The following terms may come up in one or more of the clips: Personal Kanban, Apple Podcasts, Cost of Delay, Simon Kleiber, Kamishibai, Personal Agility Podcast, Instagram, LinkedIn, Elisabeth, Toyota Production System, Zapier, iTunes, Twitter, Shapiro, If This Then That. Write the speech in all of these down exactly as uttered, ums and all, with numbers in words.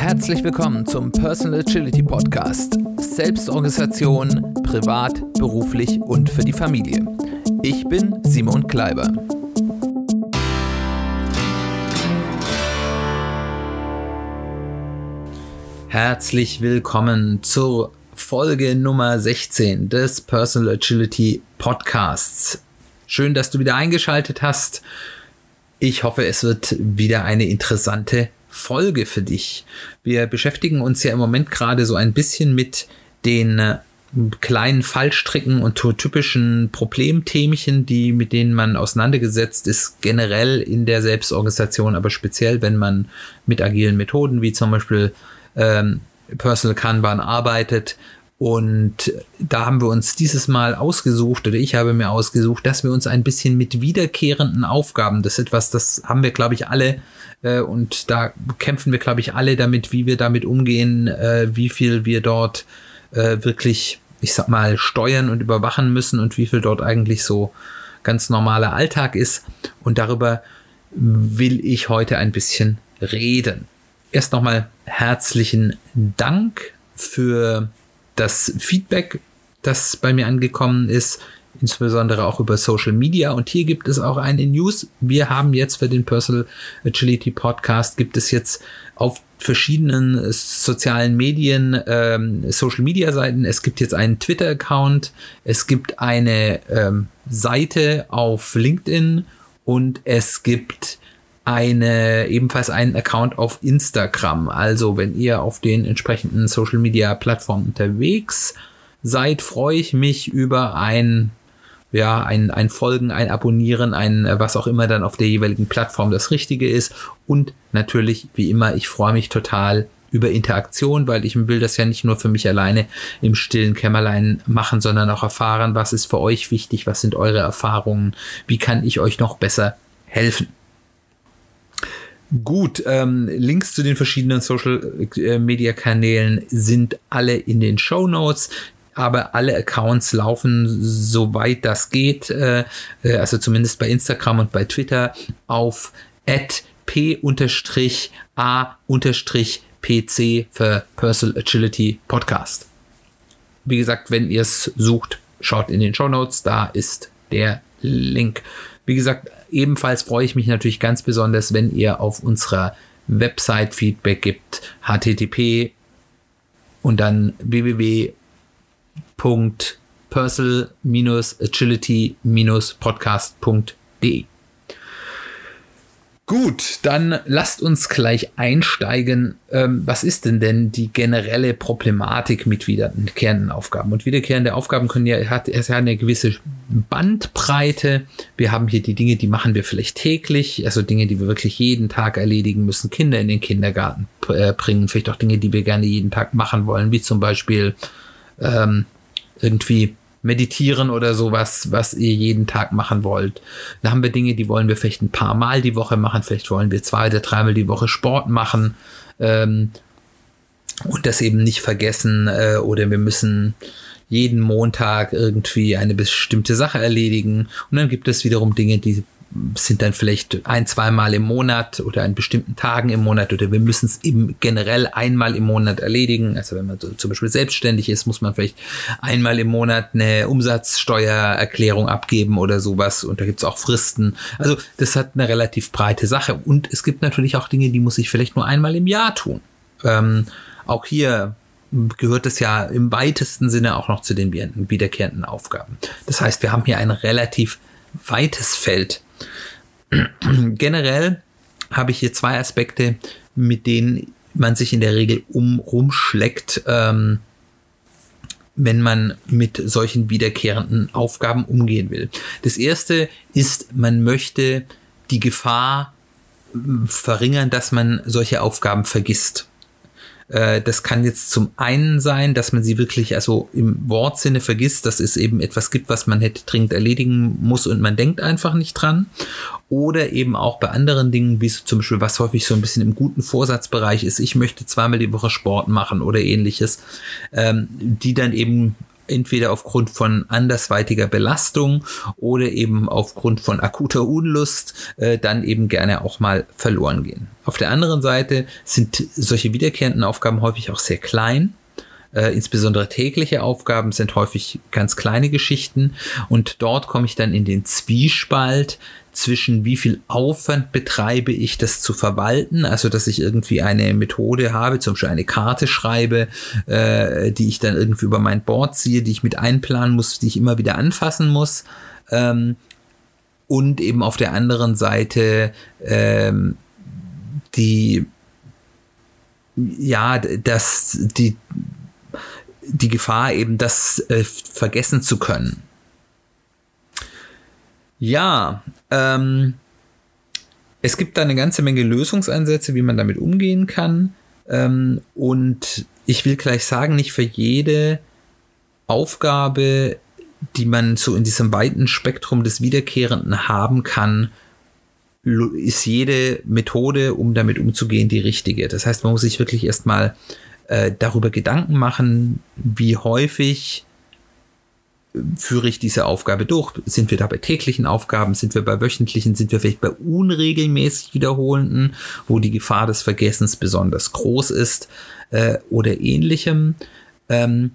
Herzlich willkommen zum Personal Agility Podcast. Selbstorganisation, privat, beruflich und für die Familie. Ich bin Simon Kleiber. Herzlich willkommen zur Folge Nummer sechzehn des Personal Agility Podcasts. Schön, dass du wieder eingeschaltet hast. Ich hoffe, es wird wieder eine interessante Folge für dich. Wir beschäftigen uns ja im Moment gerade so ein bisschen mit den kleinen Fallstricken und typischen Problemthemchen, die, mit denen man auseinandergesetzt ist, generell in der Selbstorganisation, aber speziell, wenn man mit agilen Methoden wie zum Beispiel ähm, Personal Kanban arbeitet. Und da haben wir uns dieses Mal ausgesucht, oder ich habe mir ausgesucht, dass wir uns ein bisschen mit wiederkehrenden Aufgaben, das ist etwas, das haben wir, glaube ich, alle, äh, und da kämpfen wir, glaube ich, alle damit, wie wir damit umgehen, äh, wie viel wir dort äh, wirklich, ich sag mal, steuern und überwachen müssen und wie viel dort eigentlich so ganz normaler Alltag ist. Und darüber will ich heute ein bisschen reden. Erst nochmal herzlichen Dank für das Feedback, das bei mir angekommen ist, insbesondere auch über Social Media. Und hier gibt es auch eine News. Wir haben jetzt für den Personal Agility Podcast, gibt es jetzt auf verschiedenen sozialen Medien, ähm, Social Media Seiten. Es gibt jetzt einen Twitter-Account, es gibt eine ähm, Seite auf LinkedIn und es gibt eine ebenfalls einen Account auf Instagram. Also wenn ihr auf den entsprechenden Social Media Plattformen unterwegs seid, freue ich mich über ein ja ein ein Folgen, ein Abonnieren, ein was auch immer dann auf der jeweiligen Plattform das Richtige ist. Und natürlich wie immer, ich freue mich total über Interaktion, weil ich will das ja nicht nur für mich alleine im stillen Kämmerlein machen, sondern auch erfahren, was ist für euch wichtig, was sind eure Erfahrungen, wie kann ich euch noch besser helfen. Gut, ähm, Links zu den verschiedenen Social-Media-Kanälen sind alle in den Shownotes, aber alle Accounts laufen, soweit das geht, äh, also zumindest bei Instagram und bei Twitter, auf at p a p c für Personal Agility Podcast. Wie gesagt, wenn ihr es sucht, schaut in den Shownotes, da ist der Link. Wie gesagt, ebenfalls freue ich mich natürlich ganz besonders, wenn ihr auf unserer Website Feedback gibt, http und dann w w w punkt personal agility podcast punkt d e. Gut, dann lasst uns gleich einsteigen. Ähm, was ist denn denn die generelle Problematik mit wiederkehrenden Aufgaben? Und wiederkehrende Aufgaben können ja, hat, es hat eine gewisse Bandbreite. Wir haben hier die Dinge, die machen wir vielleicht täglich, also Dinge, die wir wirklich jeden Tag erledigen müssen, Kinder in den Kindergarten äh, bringen, vielleicht auch Dinge, die wir gerne jeden Tag machen wollen, wie zum Beispiel ähm, irgendwie meditieren oder sowas, was ihr jeden Tag machen wollt. Da haben wir Dinge, die wollen wir vielleicht ein paar Mal die Woche machen, vielleicht wollen wir zwei oder dreimal die Woche Sport machen ähm, und das eben nicht vergessen äh, oder wir müssen jeden Montag irgendwie eine bestimmte Sache erledigen. Und dann gibt es wiederum Dinge, die sind dann vielleicht ein-, zweimal im Monat oder an bestimmten Tagen im Monat oder wir müssen es eben generell einmal im Monat erledigen. Also wenn man so zum Beispiel selbstständig ist, muss man vielleicht einmal im Monat eine Umsatzsteuererklärung abgeben oder sowas und da gibt es auch Fristen. Also das hat eine relativ breite Sache und es gibt natürlich auch Dinge, die muss ich vielleicht nur einmal im Jahr tun. Ähm, auch hier gehört es ja im weitesten Sinne auch noch zu den wiederkehrenden Aufgaben. Das heißt, wir haben hier ein relativ weites Feld. Generell habe ich hier zwei Aspekte, mit denen man sich in der Regel um, rumschlägt, ähm, wenn man mit solchen wiederkehrenden Aufgaben umgehen will. Das erste ist, man möchte die Gefahr verringern, dass man solche Aufgaben vergisst. Das kann jetzt zum einen sein, dass man sie wirklich also im Wortsinne vergisst, dass es eben etwas gibt, was man hätte dringend erledigen muss und man denkt einfach nicht dran. Oder eben auch bei anderen Dingen, wie so zum Beispiel, was häufig so ein bisschen im guten Vorsatzbereich ist, ich möchte zweimal die Woche Sport machen oder ähnliches, ähm, die dann eben entweder aufgrund von andersweitiger Belastung oder eben aufgrund von akuter Unlust äh, dann eben gerne auch mal verloren gehen. Auf der anderen Seite sind solche wiederkehrenden Aufgaben häufig auch sehr klein. Äh, insbesondere tägliche Aufgaben sind häufig ganz kleine Geschichten und dort komme ich dann in den Zwiespalt zwischen wie viel Aufwand betreibe ich, das zu verwalten, also dass ich irgendwie eine Methode habe, zum Beispiel eine Karte schreibe, äh, die ich dann irgendwie über mein Board ziehe, die ich mit einplanen muss, die ich immer wieder anfassen muss, ähm, und eben auf der anderen Seite ähm, die ja, dass die die Gefahr eben, das äh, vergessen zu können. Ja, ähm, es gibt da eine ganze Menge Lösungsansätze, wie man damit umgehen kann. Ähm, und ich will gleich sagen, nicht für jede Aufgabe, die man so in diesem weiten Spektrum des Wiederkehrenden haben kann, ist jede Methode, um damit umzugehen, die richtige. Das heißt, man muss sich wirklich erstmal äh, darüber Gedanken machen, wie häufig führe ich diese Aufgabe durch? Sind wir da bei täglichen Aufgaben? Sind wir bei wöchentlichen? Sind wir vielleicht bei unregelmäßig wiederholenden, wo die Gefahr des Vergessens besonders groß ist äh, oder ähnlichem? Ähm,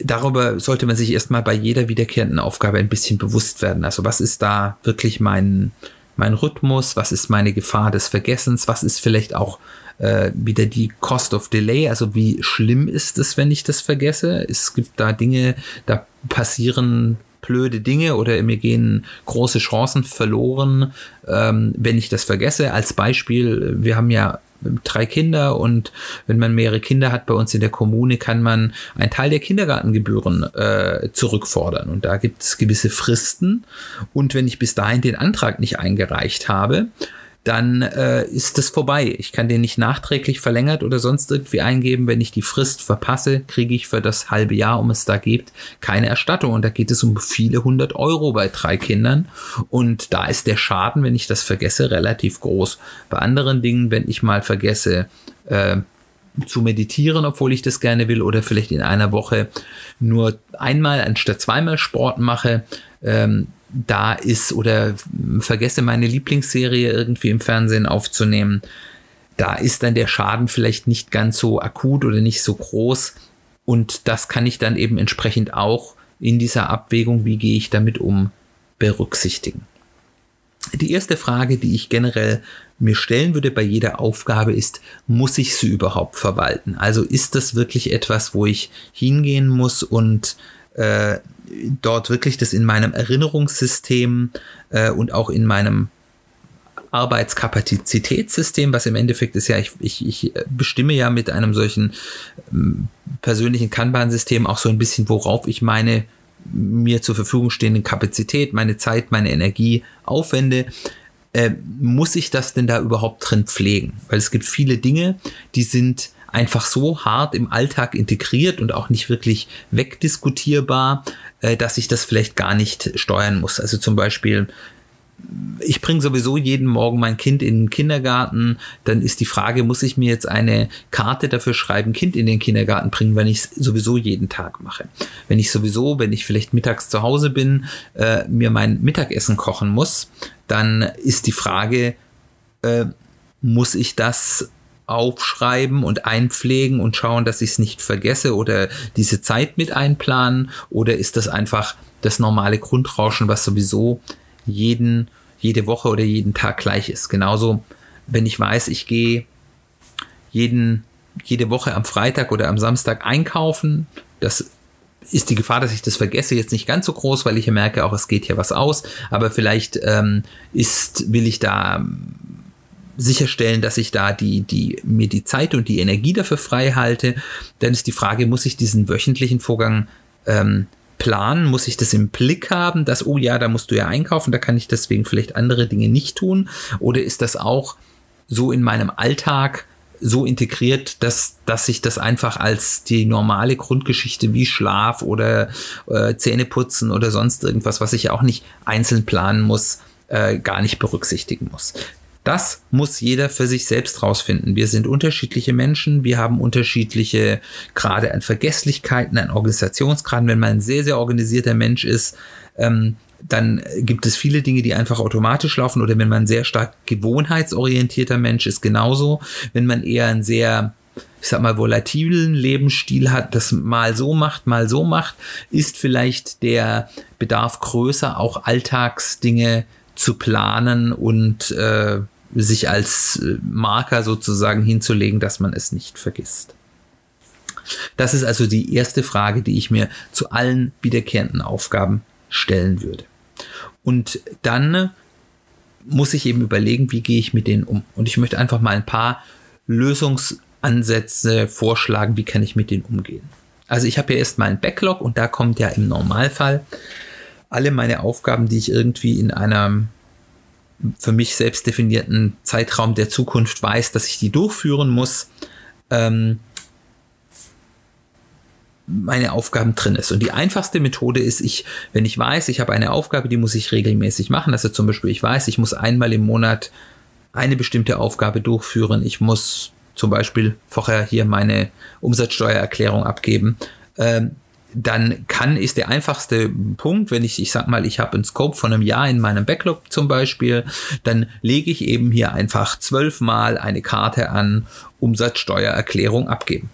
darüber sollte man sich erstmal bei jeder wiederkehrenden Aufgabe ein bisschen bewusst werden. Also was ist da wirklich mein, mein Rhythmus? Was ist meine Gefahr des Vergessens? Was ist vielleicht auch Äh, wieder die Cost of Delay, also wie schlimm ist es, wenn ich das vergesse? Es gibt da Dinge, da passieren blöde Dinge oder mir gehen große Chancen verloren, ähm, wenn ich das vergesse. Als Beispiel, wir haben ja drei Kinder und wenn man mehrere Kinder hat bei uns in der Kommune, kann man einen Teil der Kindergartengebühren äh, zurückfordern und da gibt es gewisse Fristen und wenn ich bis dahin den Antrag nicht eingereicht habe, dann äh, ist das vorbei. Ich kann den nicht nachträglich verlängert oder sonst irgendwie eingeben. Wenn ich die Frist verpasse, kriege ich für das halbe Jahr, um es da geht, keine Erstattung. Und da geht es um viele hundert Euro bei drei Kindern. Und da ist der Schaden, wenn ich das vergesse, relativ groß. Bei anderen Dingen, wenn ich mal vergesse, äh, zu meditieren, obwohl ich das gerne will, oder vielleicht in einer Woche nur einmal anstatt zweimal Sport mache, ähm, da ist oder vergesse meine Lieblingsserie irgendwie im Fernsehen aufzunehmen, da ist dann der Schaden vielleicht nicht ganz so akut oder nicht so groß und das kann ich dann eben entsprechend auch in dieser Abwägung, wie gehe ich damit um, berücksichtigen. Die erste Frage, die ich generell mir stellen würde bei jeder Aufgabe ist, muss ich sie überhaupt verwalten? Also ist das wirklich etwas, wo ich hingehen muss und äh, dort wirklich das in meinem Erinnerungssystem äh, und auch in meinem Arbeitskapazitätssystem, was im Endeffekt ist ja, ich, ich, ich bestimme ja mit einem solchen ähm, persönlichen Kanban-System auch so ein bisschen, worauf ich meine mir zur Verfügung stehende Kapazität, meine Zeit, meine Energie aufwende. Äh, muss ich das denn da überhaupt drin pflegen? Weil es gibt viele Dinge, die sind einfach so hart im Alltag integriert und auch nicht wirklich wegdiskutierbar, dass ich das vielleicht gar nicht steuern muss. Also zum Beispiel, ich bringe sowieso jeden Morgen mein Kind in den Kindergarten, dann ist die Frage, muss ich mir jetzt eine Karte dafür schreiben, Kind in den Kindergarten bringen, wenn ich es sowieso jeden Tag mache. Wenn ich sowieso, wenn ich vielleicht mittags zu Hause bin, mir mein Mittagessen kochen muss, dann ist die Frage, muss ich das aufschreiben und einpflegen und schauen, dass ich es nicht vergesse oder diese Zeit mit einplanen oder ist das einfach das normale Grundrauschen, was sowieso jeden, jede Woche oder jeden Tag gleich ist. Genauso, wenn ich weiß, ich gehe jeden, jede Woche am Freitag oder am Samstag einkaufen, das ist die Gefahr, dass ich das vergesse, jetzt nicht ganz so groß, weil ich ja merke auch, es geht hier was aus, aber vielleicht ähm, ist, will ich da sicherstellen, dass ich da die, die, mir die Zeit und die Energie dafür frei halte, dann ist die Frage, muss ich diesen wöchentlichen Vorgang ähm, planen? Muss ich das im Blick haben, dass, oh ja, da musst du ja einkaufen, da kann ich deswegen vielleicht andere Dinge nicht tun? Oder ist das auch so in meinem Alltag so integriert, dass, dass ich das einfach als die normale Grundgeschichte wie Schlaf oder äh, Zähneputzen oder sonst irgendwas, was ich ja auch nicht einzeln planen muss, äh, gar nicht berücksichtigen muss? Das muss jeder für sich selbst rausfinden. Wir sind unterschiedliche Menschen, wir haben unterschiedliche Grade an Vergesslichkeiten, an Organisationsgraden. Wenn man ein sehr, sehr organisierter Mensch ist, ähm, dann gibt es viele Dinge, die einfach automatisch laufen. Oder wenn man ein sehr stark gewohnheitsorientierter Mensch ist, genauso. Wenn man eher ein sehr, ich sag mal, volatilen Lebensstil hat, das mal so macht, mal so macht, ist vielleicht der Bedarf größer, auch Alltagsdinge zu planen und äh, sich als Marker sozusagen hinzulegen, dass man es nicht vergisst. Das ist also die erste Frage, die ich mir zu allen wiederkehrenden Aufgaben stellen würde. Und dann muss ich eben überlegen, wie gehe ich mit denen um? Und ich möchte einfach mal ein paar Lösungsansätze vorschlagen, wie kann ich mit denen umgehen? Also ich habe ja erstmal einen Backlog und da kommt ja im Normalfall alle meine Aufgaben, die ich irgendwie in einem für mich selbst definierten Zeitraum der Zukunft weiß, dass ich die durchführen muss, ähm, meine Aufgaben drin ist. Und die einfachste Methode ist, ich, wenn ich weiß, ich habe eine Aufgabe, die muss ich regelmäßig machen. Also zum Beispiel, ich weiß, ich muss einmal im Monat eine bestimmte Aufgabe durchführen. Ich muss zum Beispiel vorher hier meine Umsatzsteuererklärung abgeben. Ähm, dann kann, ist der einfachste Punkt, wenn ich, ich sag mal, ich habe einen Scope von einem Jahr in meinem Backlog zum Beispiel, dann lege ich eben hier einfach zwölfmal eine Karte an, Umsatzsteuererklärung abgeben.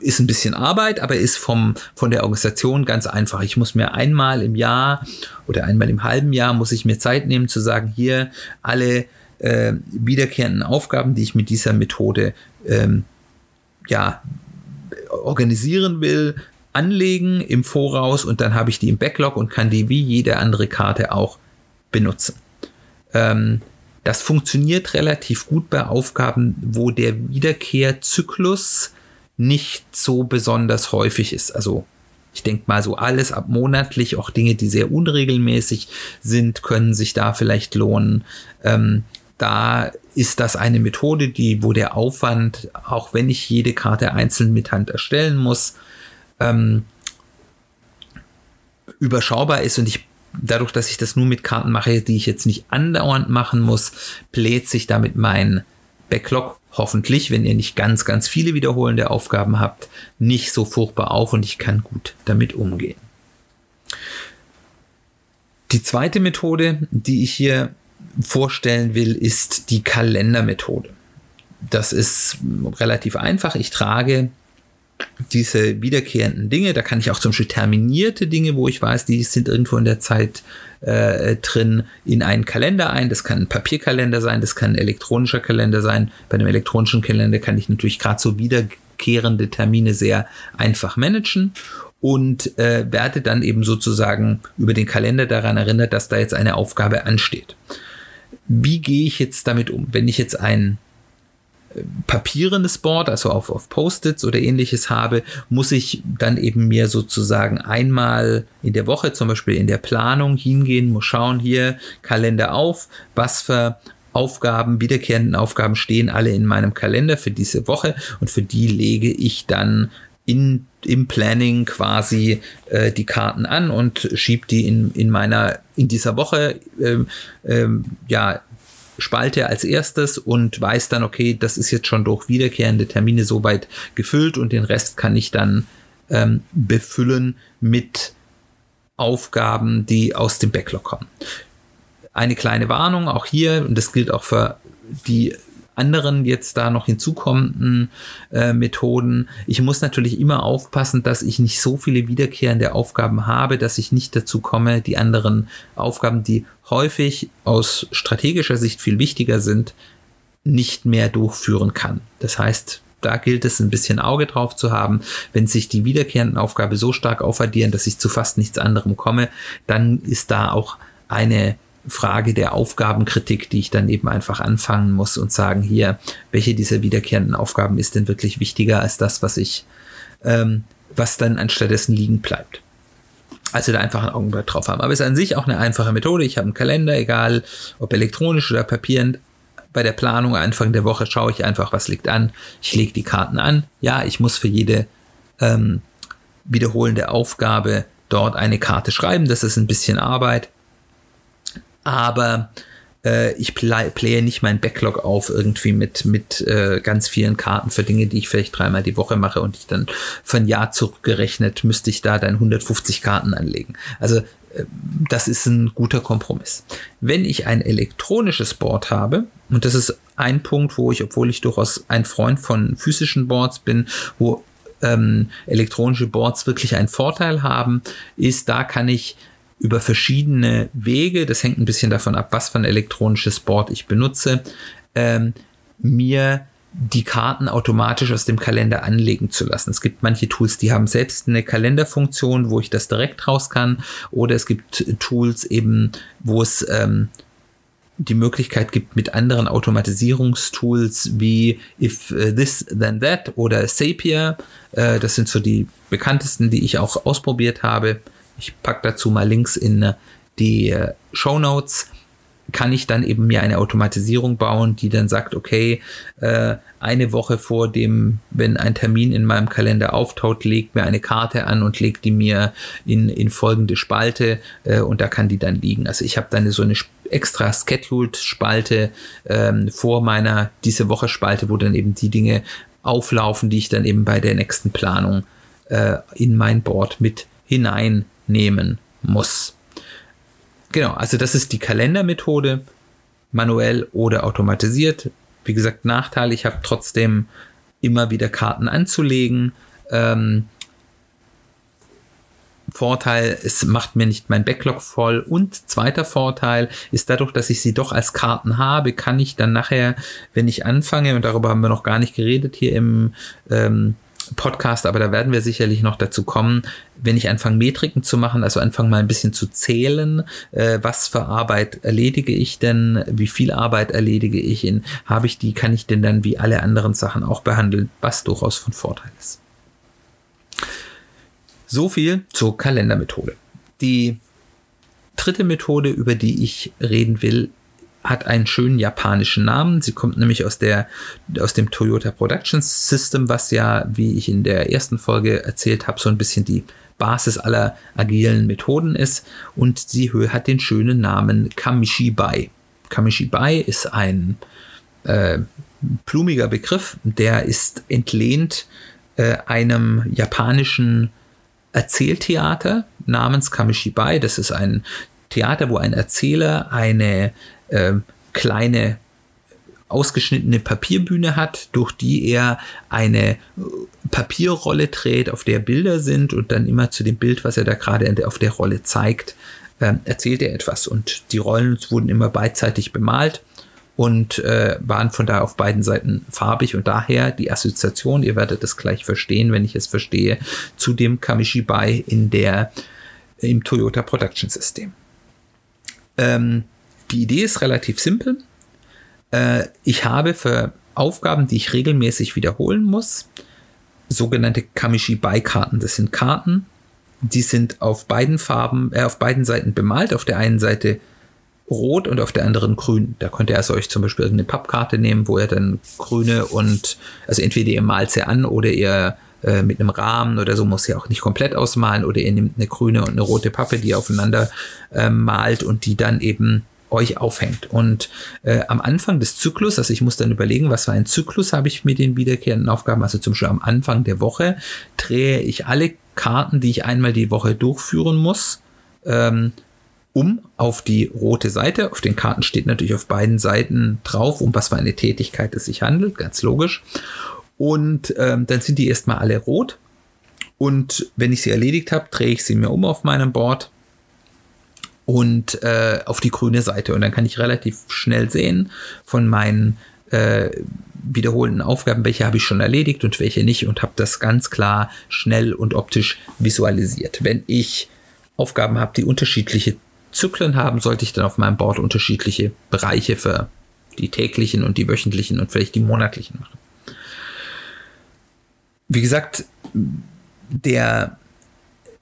Ist ein bisschen Arbeit, aber ist vom, von der Organisation ganz einfach. Ich muss mir einmal im Jahr oder einmal im halben Jahr muss ich mir Zeit nehmen zu sagen, hier alle äh, wiederkehrenden Aufgaben, die ich mit dieser Methode ähm, ja, organisieren will, anlegen im Voraus und dann habe ich die im Backlog und kann die wie jede andere Karte auch benutzen. Ähm, das funktioniert relativ gut bei Aufgaben, wo der Wiederkehrzyklus nicht so besonders häufig ist. Also ich denke mal so alles ab monatlich, auch Dinge, die sehr unregelmäßig sind, können sich da vielleicht lohnen. Ähm, da ist das eine Methode, die, wo der Aufwand, auch wenn ich jede Karte einzeln mit Hand erstellen muss, überschaubar ist und ich dadurch, dass ich das nur mit Karten mache, die ich jetzt nicht andauernd machen muss, bläht sich damit mein Backlog hoffentlich, wenn ihr nicht ganz, ganz viele wiederholende Aufgaben habt, nicht so furchtbar auf und ich kann gut damit umgehen. Die zweite Methode, die ich hier vorstellen will, ist die Kalendermethode. Das ist relativ einfach. Ich trage diese wiederkehrenden Dinge, da kann ich auch zum Beispiel terminierte Dinge, wo ich weiß, die sind irgendwo in der Zeit äh, drin, in einen Kalender ein. Das kann ein Papierkalender sein, das kann ein elektronischer Kalender sein. Bei einem elektronischen Kalender kann ich natürlich gerade so wiederkehrende Termine sehr einfach managen und äh, werde dann eben sozusagen über den Kalender daran erinnert, dass da jetzt eine Aufgabe ansteht. Wie gehe ich jetzt damit um? Wenn ich jetzt ein papierendes Board, also auf, auf Post-its oder ähnliches habe, muss ich dann eben mir sozusagen einmal in der Woche, zum Beispiel in der Planung hingehen, muss schauen, hier Kalender auf, was für Aufgaben, wiederkehrenden Aufgaben stehen alle in meinem Kalender für diese Woche und für die lege ich dann in, im Planning quasi äh, die Karten an und schiebe die in, in meiner, in dieser Woche, ähm, ähm, ja, Spalte als erstes und weiß dann, okay, das ist jetzt schon durch wiederkehrende Termine soweit gefüllt und den Rest kann ich dann ähm, befüllen mit Aufgaben, die aus dem Backlog kommen. Eine kleine Warnung auch hier, und das gilt auch für die anderen jetzt da noch hinzukommenden äh, Methoden. Ich muss natürlich immer aufpassen, dass ich nicht so viele wiederkehrende Aufgaben habe, dass ich nicht dazu komme, die anderen Aufgaben, die häufig aus strategischer Sicht viel wichtiger sind, nicht mehr durchführen kann. Das heißt, da gilt es, ein bisschen Auge drauf zu haben. Wenn sich die wiederkehrenden Aufgaben so stark aufaddieren, dass ich zu fast nichts anderem komme, dann ist da auch eine Frage der Aufgabenkritik, die ich dann eben einfach anfangen muss und sagen, hier, welche dieser wiederkehrenden Aufgaben ist denn wirklich wichtiger als das, was ich, ähm, was dann anstattdessen liegen bleibt. Also da einfach ein Augenblick drauf haben. Aber es ist an sich auch eine einfache Methode. Ich habe einen Kalender, egal ob elektronisch oder papierend. Bei der Planung Anfang der Woche schaue ich einfach, was liegt an. Ich lege die Karten an. Ja, ich muss für jede ähm, wiederholende Aufgabe dort eine Karte schreiben. Das ist ein bisschen Arbeit. Aber äh, ich play, playe nicht meinen Backlog auf irgendwie mit, mit äh, ganz vielen Karten für Dinge, die ich vielleicht dreimal die Woche mache und ich dann für ein Jahr zurückgerechnet, müsste ich da dann hundertfünfzig Karten anlegen. Also äh, das ist ein guter Kompromiss. Wenn ich ein elektronisches Board habe, und das ist ein Punkt, wo ich, obwohl ich durchaus ein Freund von physischen Boards bin, wo ähm, elektronische Boards wirklich einen Vorteil haben, ist, da kann ich über verschiedene Wege, das hängt ein bisschen davon ab, was für ein elektronisches Board ich benutze, ähm, mir die Karten automatisch aus dem Kalender anlegen zu lassen. Es gibt manche Tools, die haben selbst eine Kalenderfunktion, wo ich das direkt raus kann, oder es gibt Tools eben, wo es ähm, die Möglichkeit gibt, mit anderen Automatisierungstools wie If This Then That oder Zapier, äh, das sind so die bekanntesten, die ich auch ausprobiert habe. Ich packe dazu mal Links in die Shownotes, kann ich dann eben mir eine Automatisierung bauen, die dann sagt, okay, eine Woche vor dem, wenn ein Termin in meinem Kalender auftaucht, legt mir eine Karte an und legt die mir in, in folgende Spalte und da kann die dann liegen. Also ich habe dann so eine extra Scheduled-Spalte vor meiner diese Woche Spalte, wo dann eben die Dinge auflaufen, die ich dann eben bei der nächsten Planung in mein Board mit hinein nehmen muss. Genau, also das ist die Kalendermethode, manuell oder automatisiert. Wie gesagt, Nachteil, ich habe trotzdem immer wieder Karten anzulegen. Ähm, Vorteil, es macht mir nicht mein Backlog voll. Und zweiter Vorteil ist, dadurch, dass ich sie doch als Karten habe, kann ich dann nachher, wenn ich anfange, und darüber haben wir noch gar nicht geredet hier im ähm, Podcast, aber da werden wir sicherlich noch dazu kommen, wenn ich anfange, Metriken zu machen, also anfange mal ein bisschen zu zählen, äh, was für Arbeit erledige ich denn, wie viel Arbeit erledige ich, in, habe ich die, kann ich denn dann wie alle anderen Sachen auch behandeln, was durchaus von Vorteil ist. So viel zur Kalendermethode. Die dritte Methode, über die ich reden will, hat einen schönen japanischen Namen. Sie kommt nämlich aus der aus dem Toyota Production System, was ja, wie ich in der ersten Folge erzählt habe, so ein bisschen die Basis aller agilen Methoden ist. Und sie hat den schönen Namen Kamishibai. Kamishibai ist ein äh, plumiger Begriff, der ist entlehnt äh, einem japanischen Erzähltheater namens Kamishibai. Das ist ein Theater, wo ein Erzähler eine äh, kleine ausgeschnittene Papierbühne hat, durch die er eine Papierrolle dreht, auf der Bilder sind, und dann immer zu dem Bild, was er da gerade auf der Rolle zeigt, äh, erzählt er etwas. Und die Rollen wurden immer beidseitig bemalt und äh, waren von da auf beiden Seiten farbig, und daher die Assoziation, ihr werdet es gleich verstehen, wenn ich es verstehe, zu dem Kamishibai in der, im Toyota Production System. Ähm, die Idee ist relativ simpel. Äh, ich habe für Aufgaben, die ich regelmäßig wiederholen muss, sogenannte Kamishibai-Karten. Das sind Karten, die sind auf beiden Farben, äh, auf beiden Seiten bemalt. Auf der einen Seite rot und auf der anderen grün. Da könnt ihr also euch zum Beispiel irgendeine Pappkarte nehmen, wo ihr dann grüne und, also entweder ihr malt sie an oder ihr mit einem Rahmen oder so, muss ihr auch nicht komplett ausmalen, oder ihr nehmt eine grüne und eine rote Pappe, die ihr aufeinander äh, malt und die dann eben euch aufhängt. Und äh, am Anfang des Zyklus, also ich muss dann überlegen, was für einen Zyklus habe ich mit den wiederkehrenden Aufgaben, also zum Beispiel am Anfang der Woche drehe ich alle Karten, die ich einmal die Woche durchführen muss, ähm, um auf die rote Seite. Auf den Karten steht natürlich auf beiden Seiten drauf, um was für eine Tätigkeit es sich handelt, ganz logisch. Und ähm, dann sind die erstmal alle rot. Und wenn ich sie erledigt habe, drehe ich sie mir um auf meinem Board und äh, auf die grüne Seite. Und dann kann ich relativ schnell sehen von meinen äh, wiederholenden Aufgaben, welche habe ich schon erledigt und welche nicht, und habe das ganz klar, schnell und optisch visualisiert. Wenn ich Aufgaben habe, die unterschiedliche Zyklen haben, sollte ich dann auf meinem Board unterschiedliche Bereiche für die täglichen und die wöchentlichen und vielleicht die monatlichen machen. Wie gesagt, der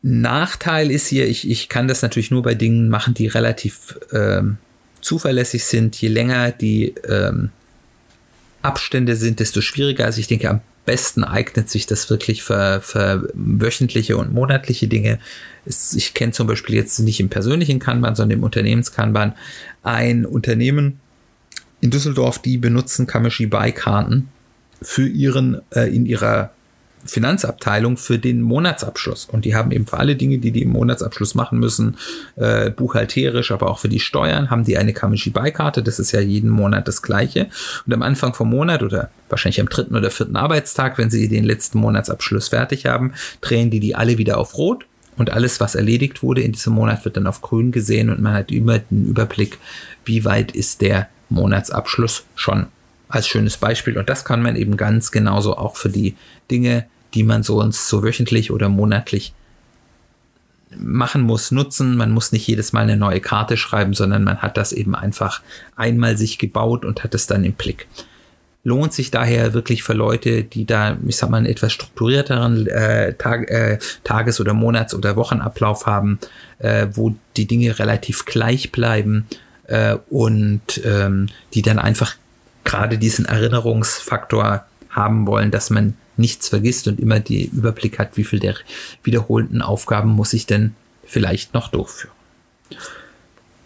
Nachteil ist hier, ich, ich kann das natürlich nur bei Dingen machen, die relativ ähm, zuverlässig sind. Je länger die ähm, Abstände sind, desto schwieriger. Also ich denke, am besten eignet sich das wirklich für, für wöchentliche und monatliche Dinge. Ich kenne zum Beispiel jetzt nicht im persönlichen Kanban, sondern im Unternehmenskanban ein Unternehmen in Düsseldorf, die benutzen Kamishibai-Karten für ihren, äh, in ihrer Finanzabteilung für den Monatsabschluss. Und die haben eben für alle Dinge, die die im Monatsabschluss machen müssen, äh, buchhalterisch, aber auch für die Steuern, haben die eine Kamishibai-Karte. Das ist ja jeden Monat das Gleiche. Und am Anfang vom Monat oder wahrscheinlich am dritten oder vierten Arbeitstag, wenn sie den letzten Monatsabschluss fertig haben, drehen die die alle wieder auf Rot. Und alles, was erledigt wurde in diesem Monat, wird dann auf Grün gesehen. Und man hat immer den Überblick, wie weit ist der Monatsabschluss schon. Als schönes Beispiel. Und das kann man eben ganz genauso auch für die Dinge, die man sonst so wöchentlich oder monatlich machen muss, nutzen. Man muss nicht jedes Mal eine neue Karte schreiben, sondern man hat das eben einfach einmal sich gebaut und hat es dann im Blick. Lohnt sich daher wirklich für Leute, die da, ich sag mal, einen etwas strukturierteren äh, Tag, äh, Tages- oder Monats- oder Wochenablauf haben, äh, wo die Dinge relativ gleich bleiben äh, und ähm, die dann einfach gerade diesen Erinnerungsfaktor haben wollen, dass man nichts vergisst und immer den Überblick hat, wie viel der wiederholten Aufgaben muss ich denn vielleicht noch durchführen.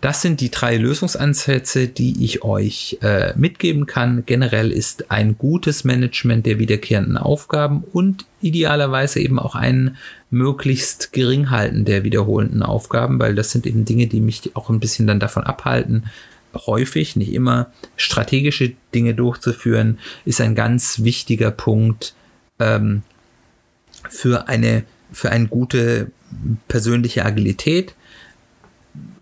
Das sind die drei Lösungsansätze, die ich euch äh, mitgeben kann. Generell ist ein gutes Management der wiederkehrenden Aufgaben und idealerweise eben auch ein möglichst gering halten der wiederholenden Aufgaben, weil das sind eben Dinge, die mich auch ein bisschen dann davon abhalten, häufig, nicht immer, strategische Dinge durchzuführen, ist ein ganz wichtiger Punkt ähm, für eine, für eine gute persönliche Agilität,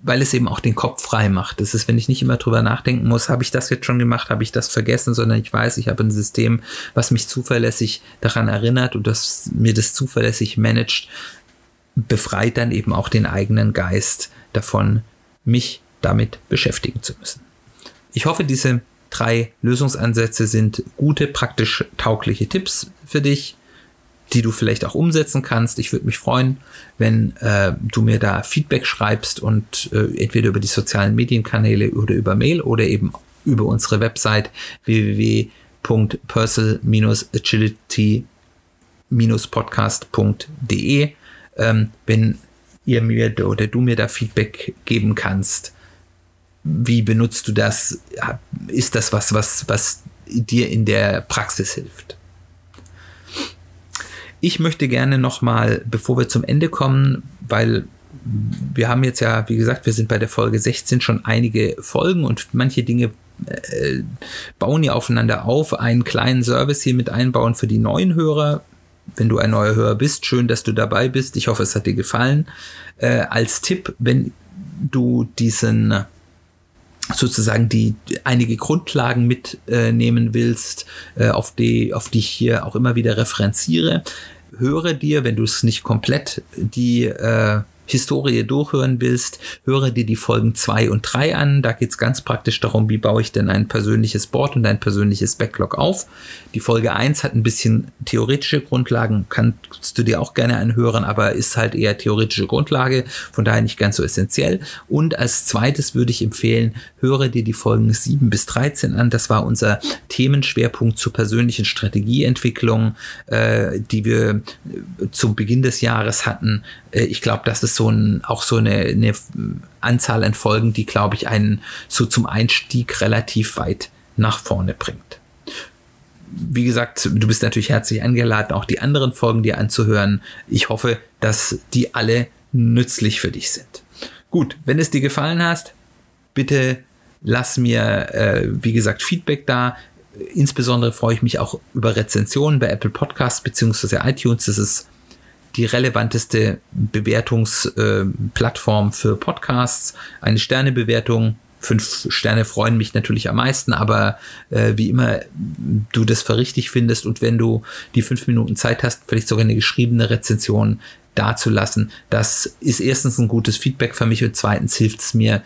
weil es eben auch den Kopf frei macht. Das ist, wenn ich nicht immer drüber nachdenken muss, habe ich das jetzt schon gemacht, habe ich das vergessen, sondern ich weiß, ich habe ein System, was mich zuverlässig daran erinnert und das mir das zuverlässig managt, befreit dann eben auch den eigenen Geist davon, mich damit beschäftigen zu müssen. Ich hoffe, diese drei Lösungsansätze sind gute, praktisch taugliche Tipps für dich, die du vielleicht auch umsetzen kannst. Ich würde mich freuen, wenn äh, du mir da Feedback schreibst und äh, entweder über die sozialen Medienkanäle oder über Mail oder eben über unsere Website w w w Punkt personal Agility Podcast Punkt d e, ähm, wenn ihr mir oder du mir da Feedback geben kannst. Wie benutzt du das? Ist das was, was, was dir in der Praxis hilft? Ich möchte gerne nochmal, bevor wir zum Ende kommen, weil wir haben jetzt ja, wie gesagt, wir sind bei der Folge sechzehn schon einige Folgen und manche Dinge äh, bauen ja aufeinander auf, einen kleinen Service hier mit einbauen für die neuen Hörer. Wenn du ein neuer Hörer bist, schön, dass du dabei bist. Ich hoffe, es hat dir gefallen. Äh, als Tipp, wenn du diesen sozusagen die einige Grundlagen mitnehmen äh, willst, äh, auf die, auf die ich hier auch immer wieder referenziere. Höre dir, wenn du es nicht komplett die äh, Historie durchhören willst, höre dir die Folgen zwei und drei an. Da geht es ganz praktisch darum, wie baue ich denn ein persönliches Board und ein persönliches Backlog auf. Die Folge eins hat ein bisschen theoretische Grundlagen, kannst du dir auch gerne anhören, aber ist halt eher theoretische Grundlage, von daher nicht ganz so essentiell. Und als zweites würde ich empfehlen, höre dir die Folgen sieben bis dreizehn an. Das war unser Themenschwerpunkt zur persönlichen Strategieentwicklung, äh, die wir zu Beginn des Jahres hatten. Ich glaube, das ist so ein, auch so eine, eine Anzahl an Folgen, die, glaube ich, einen so zum Einstieg relativ weit nach vorne bringt. Wie gesagt, du bist natürlich herzlich eingeladen, auch die anderen Folgen dir anzuhören. Ich hoffe, dass die alle nützlich für dich sind. Gut, wenn es dir gefallen hat, bitte lass mir, äh, wie gesagt, Feedback da. Insbesondere freue ich mich auch über Rezensionen bei Apple Podcasts bzw. iTunes. Das ist die relevanteste Bewertungsplattform äh, für Podcasts. Eine Sternebewertung. Fünf Sterne freuen mich natürlich am meisten, aber äh, wie immer du das für richtig findest und wenn du die fünf Minuten Zeit hast, vielleicht sogar eine geschriebene Rezension dazulassen. Das ist erstens ein gutes Feedback für mich und zweitens hilft es mir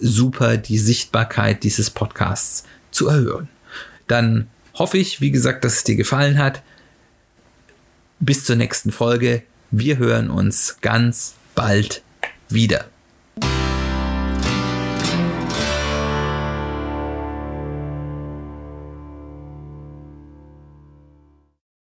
super, die Sichtbarkeit dieses Podcasts zu erhöhen. Dann hoffe ich, wie gesagt, dass es dir gefallen hat. Bis zur nächsten Folge. Wir hören uns ganz bald wieder.